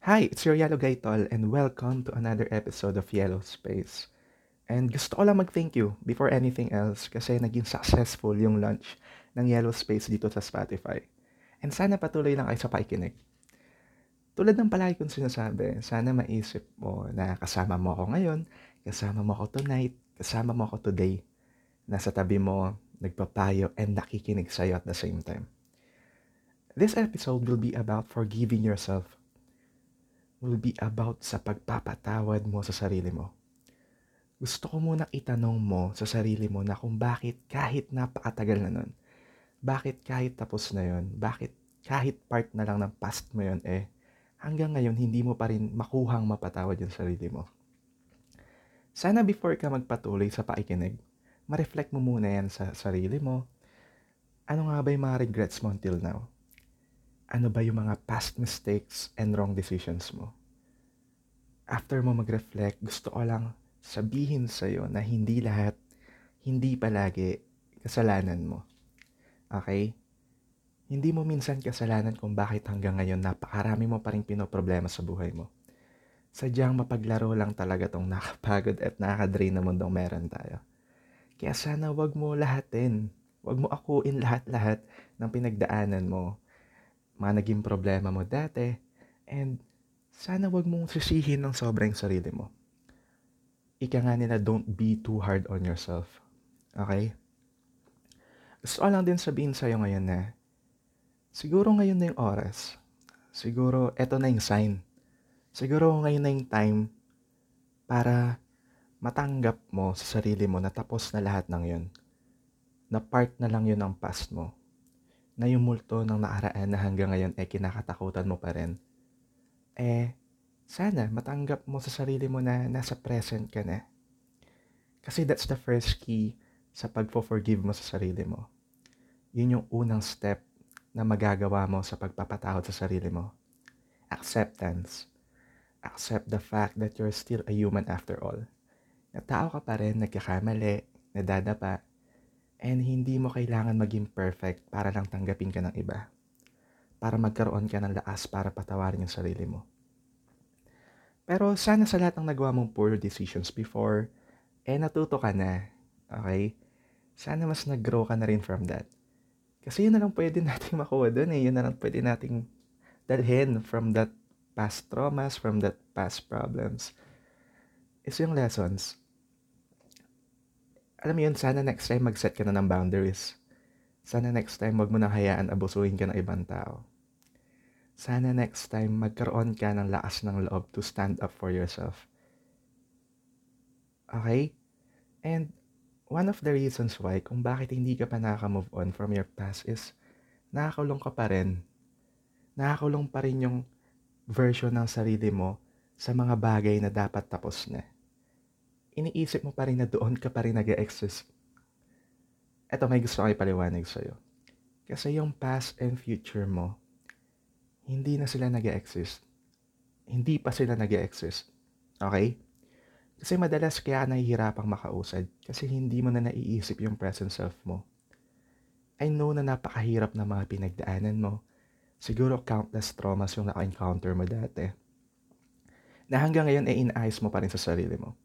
Hi, it's your Yellow Guy Tol, and welcome to another episode of Yellow Space. And gusto ko lang mag-thank you before anything else kasi naging successful yung launch ng Yellow Space dito sa Spotify. And sana patuloy lang kayo sa pakikinig. Tulad ng palagi kong sinasabi, sana maisip mo na kasama mo ako ngayon, kasama mo ako tonight, kasama mo ako today. Nasa tabi mo, nagpapayo, and nakikinig sa'yo at the same time. This episode will be about forgiving yourself. Will be about sa pagpapatawad mo sa sarili mo. Gusto ko muna itanong mo sa sarili mo na kung bakit kahit napakatagal na nun, bakit kahit tapos na yun, bakit kahit part na lang ng past mo yun hanggang ngayon hindi mo pa rin makuhang mapatawad yung sarili mo. Sana before ka magpatuloy sa pakikinig, ma-reflect mo muna yan sa sarili mo. Ano nga ba yung mga regrets mo until now? Ano ba yung mga past mistakes and wrong decisions mo? After mo mag-reflect, gusto ko lang sabihin sa'yo na hindi lahat, hindi palagi kasalanan mo. Okay? Hindi mo minsan kasalanan kung bakit hanggang ngayon napakarami mo pa rin pinoproblema sa buhay mo. Sadyang mapaglaro lang talaga tong nakapagod at nakakadrain na mundong meron tayo. Kaya sana wag mo lahatin. Wag mo akuin lahat-lahat ng pinagdaanan mo. Mga naging problema mo dati, and sana wag mong sisihin ng sobrang sarili mo. Ika nga nila, don't be too hard on yourself. Okay? Gusto lang din sabihin sa'yo ngayon na siguro ngayon na yung oras. Siguro eto na yung sign. Siguro ngayon na yung time para matanggap mo sa sarili mo na tapos na lahat ng yun. Na part na lang yun ng past mo. Na yung multo ng nakaraan na hanggang ngayon kinakatakutan mo pa rin. Sana matanggap mo sa sarili mo na nasa present ka na. Kasi that's the first key sa pagpo-forgive mo sa sarili mo. Yun yung unang step na magagawa mo sa pagpapatawad sa sarili mo. Acceptance. Accept the fact that you're still a human after all. Na tao ka pa rin, nagkakamali, nadadapa, and hindi mo kailangan maging perfect para lang tanggapin ka ng iba. Para magkaroon ka ng lakas para patawarin yung sarili mo. Pero sana sa lahat ng nagawa mong poor decisions before, natuto ka na. Okay? Sana mas nag-grow ka na rin from that. Kasi yun na lang pwede nating makuha dun . Yun na lang pwede nating dalhin from that past traumas, from that past problems. Is yung lessons. Alam mo yun, sana next time mag-set ka na ng boundaries. Sana next time wag mo nang hayaan abusuhin ka ng ibang tao. Sana next time magkaroon ka ng lakas ng loob to stand up for yourself. Okay? And one of the reasons why kung bakit hindi ka pa nakaka-move on from your past is nakakulong ka pa rin. Nakakulong pa rin yung version ng sarili mo sa mga bagay na dapat tapos na. Iniisip mo pa rin na doon ka pa rin nag-exist. Eto, may gusto ko ipaliwanag sa'yo. Kasi yung past and future mo, hindi na sila nag-exist. Hindi pa sila nag-exist. Okay? Kasi madalas kaya nahihirapang makausad kasi hindi mo na naiisip yung present self mo. I know na napakahirap na mga pinagdaanan mo. Siguro countless traumas yung naka-encounter mo dati. Na hanggang ngayon inaayos mo pa rin sa sarili mo.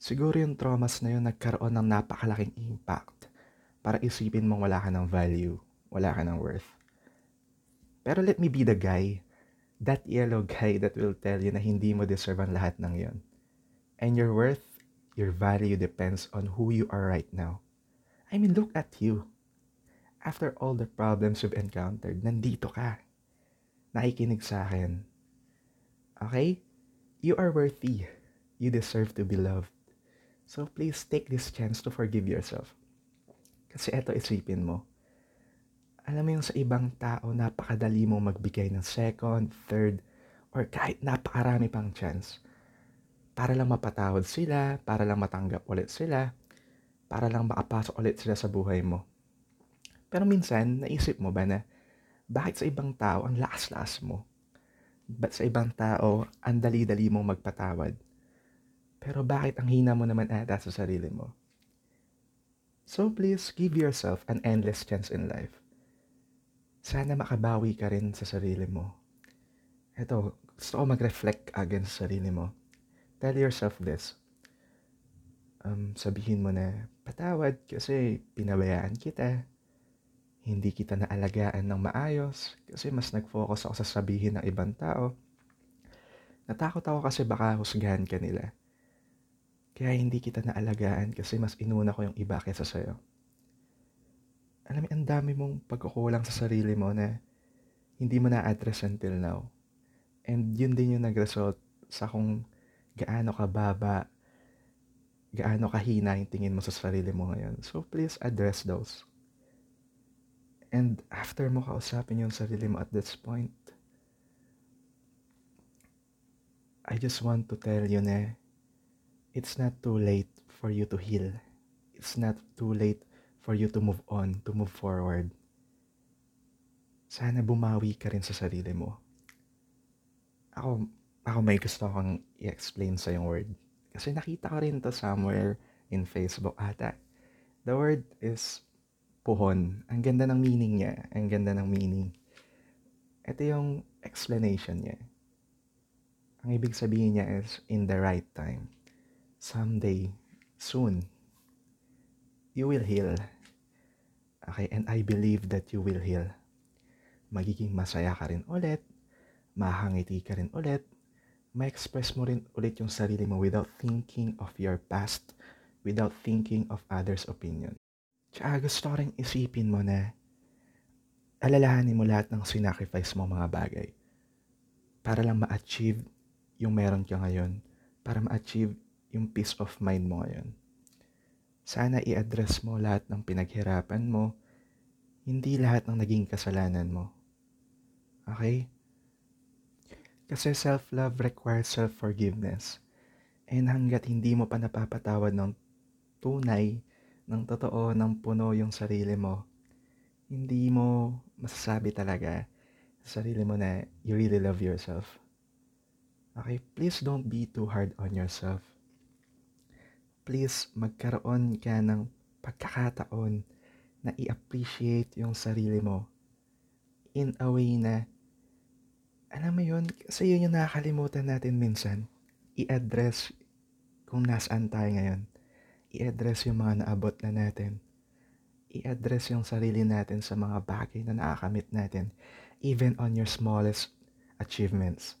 Siguro yung traumas na yun nagkaroon ng napakalaking impact para isipin mong wala ka ng value, wala ka ng worth. Pero let me be the guy, that yellow guy that will tell you na hindi mo deserve ang lahat ng yun. And your worth, your value depends on who you are right now. I mean, look at you. After all the problems you've encountered, nandito ka. Nakikinig sa akin. Okay? You are worthy. You deserve to be loved. So please take this chance to forgive yourself. Kasi eto, isipin mo. Alam mo yung sa ibang tao, napakadali mong magbigay ng second, third, or kahit napakarami pang chance. Para lang mapatawad sila, para lang matanggap ulit sila, para lang makapasok ulit sila sa buhay mo. Pero minsan, naisip mo ba na bakit sa ibang tao ang lakas-lakas mo? Ba't sa ibang tao ang dali-dali mong magpatawad? Pero bakit ang hina mo naman ata sa sarili mo? So please, give yourself an endless chance in life. Sana makabawi ka rin sa sarili mo. Eto, gusto ko mag-reflect against sarili mo. Tell yourself this. Sabihin mo na, patawad kasi pinabayaan kita. Hindi kita naalagaan ng maayos kasi mas nag-focus ako sa sabihin ng ibang tao. Natakot ako kasi baka husgahan ka nila. Kaya hindi kita naalagaan kasi mas inuna ko yung iba kaysa sa'yo. Alam mo, ang dami mong pagkukulang sa sarili mo na hindi mo na-address until now. And yun din yung nag-result sa kung gaano ka baba, gaano kahina yung tingin mo sa sarili mo ngayon. So please address those. And after mo kausapin yung sarili mo at this point, I just want to tell you na it's not too late for you to heal. It's not too late for you to move on, to move forward. Sana bumawi ka rin sa sarili mo. Ako may gusto akong i-explain sa yung word. Kasi nakita ko rin to somewhere in Facebook ata. The word is puhon. Ang ganda ng meaning niya. Ang ganda ng meaning. Ito yung explanation niya. Ang ibig sabihin niya is in the right time. Someday, soon, you will heal. Okay, and I believe that you will heal. Magiging masaya ka rin ulit. Mahangiti ka rin ulit. Ma-express mo rin ulit yung sarili mo without thinking of your past. Without thinking of others' opinion. Tsaka gusto rin isipin mo na alalahanin mo lahat ng sinacrifice mo mga bagay para lang ma-achieve yung meron ka ngayon, para ma-achieve yung peace of mind mo ngayon. Sana i-address mo lahat ng pinaghirapan mo, hindi lahat ng naging kasalanan mo. Okay? Kasi self-love requires self-forgiveness. And hanggat hindi mo pa napapatawad ng tunay, nang totoo, nang puno yung sarili mo, hindi mo masasabi talaga sa sarili mo na you really love yourself. Okay, please don't be too hard on yourself. Please magkaroon ka ng pagkakataon na i-appreciate yung sarili mo in a way na, alam mo yun, kasi yun yung nakakalimutan natin minsan, i-address kung nasaan tayo ngayon. I-address yung mga naabot na natin. I-address yung sarili natin sa mga bagay na nakakamit natin. Even on your smallest achievements.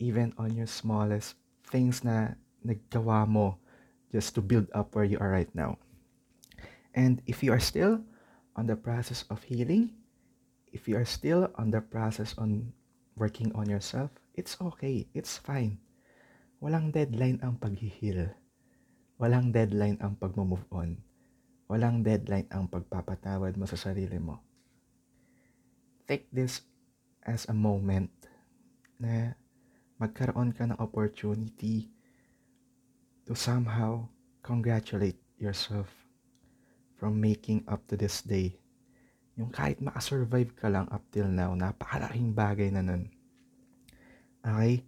Even on your smallest things na naggawa mo just to build up where you are right now. And if you are still on the process of healing, if you are still on the process on working on yourself, it's okay, it's fine. Walang deadline ang pag-heal. Walang deadline ang pag-move on. Walang deadline ang pagpapatawad mo sa sarili mo. Take this as a moment na magkaroon ka ng opportunity to somehow congratulate yourself from making up to this day. Yung kahit makasurvive ka lang up till now, napakalaking bagay na nun. Okay?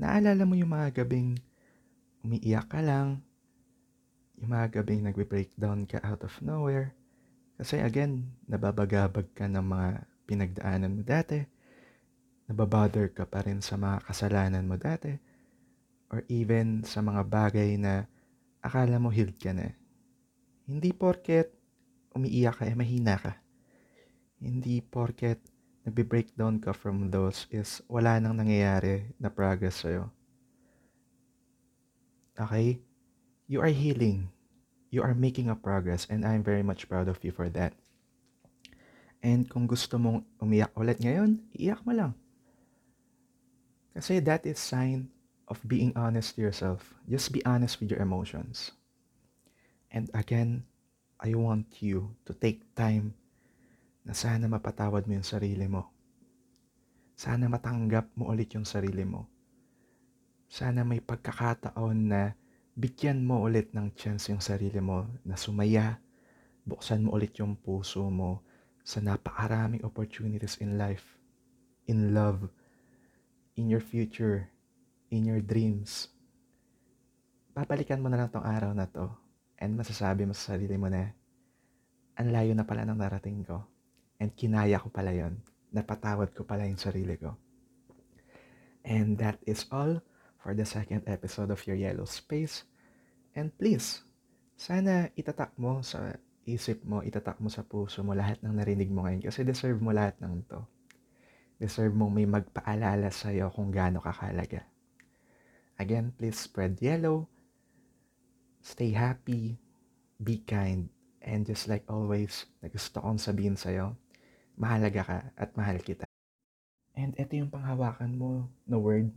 Naalala mo yung mga gabing umiiyak ka lang, yung mga gabing nagbe-breakdown ka out of nowhere. Kasi again, nababagabag ka ng mga pinagdaanan mo dati, nababother ka pa rin sa mga kasalanan mo dati, or even sa mga bagay na akala mo healed ka na. Hindi porket umiiyak ka eh mahina ka. Hindi porket nagbe-breakdown ka from those is wala nang nangyayari na progress sa'yo. Okay? You are healing. You are making a progress and I'm very much proud of you for that. And kung gusto mong umiyak ulit ngayon, iiyak mo lang. Kasi that is sign of being honest to yourself. Just be honest with your emotions. And again, I want you to take time na sana mapatawad mo yung sarili mo. Sana matanggap mo ulit yung sarili mo. Sana may pagkakataon na bigyan mo ulit ng chance yung sarili mo na sumaya, buksan mo ulit yung puso mo sa napakaraming opportunities in life, in love, in your future, in your dreams. Babalikan mo na lang tong araw na to and masasabi mo sa sarili mo na, ang layo na pala ng narating ko and kinaya ko pala yun, napatawad ko pala yung sarili ko. And that is all for the second episode of your Yellow Space. And please, sana itatak mo sa isip mo, itatak mo sa puso mo lahat ng narinig mo ngayon. Kasi deserve mo lahat ng to. Deserve mong may magpaalala sa'yo kung gaano kakalaga. Again, please spread yellow. Stay happy. Be kind. And just like always, na gusto kong sabihin sa'yo, mahalaga ka at mahal kita. And ito yung panghawakan mo na word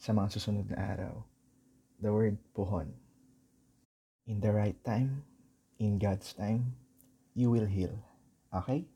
sa mga susunod na araw. The word puhon. In the right time, in God's time, you will heal. Okay?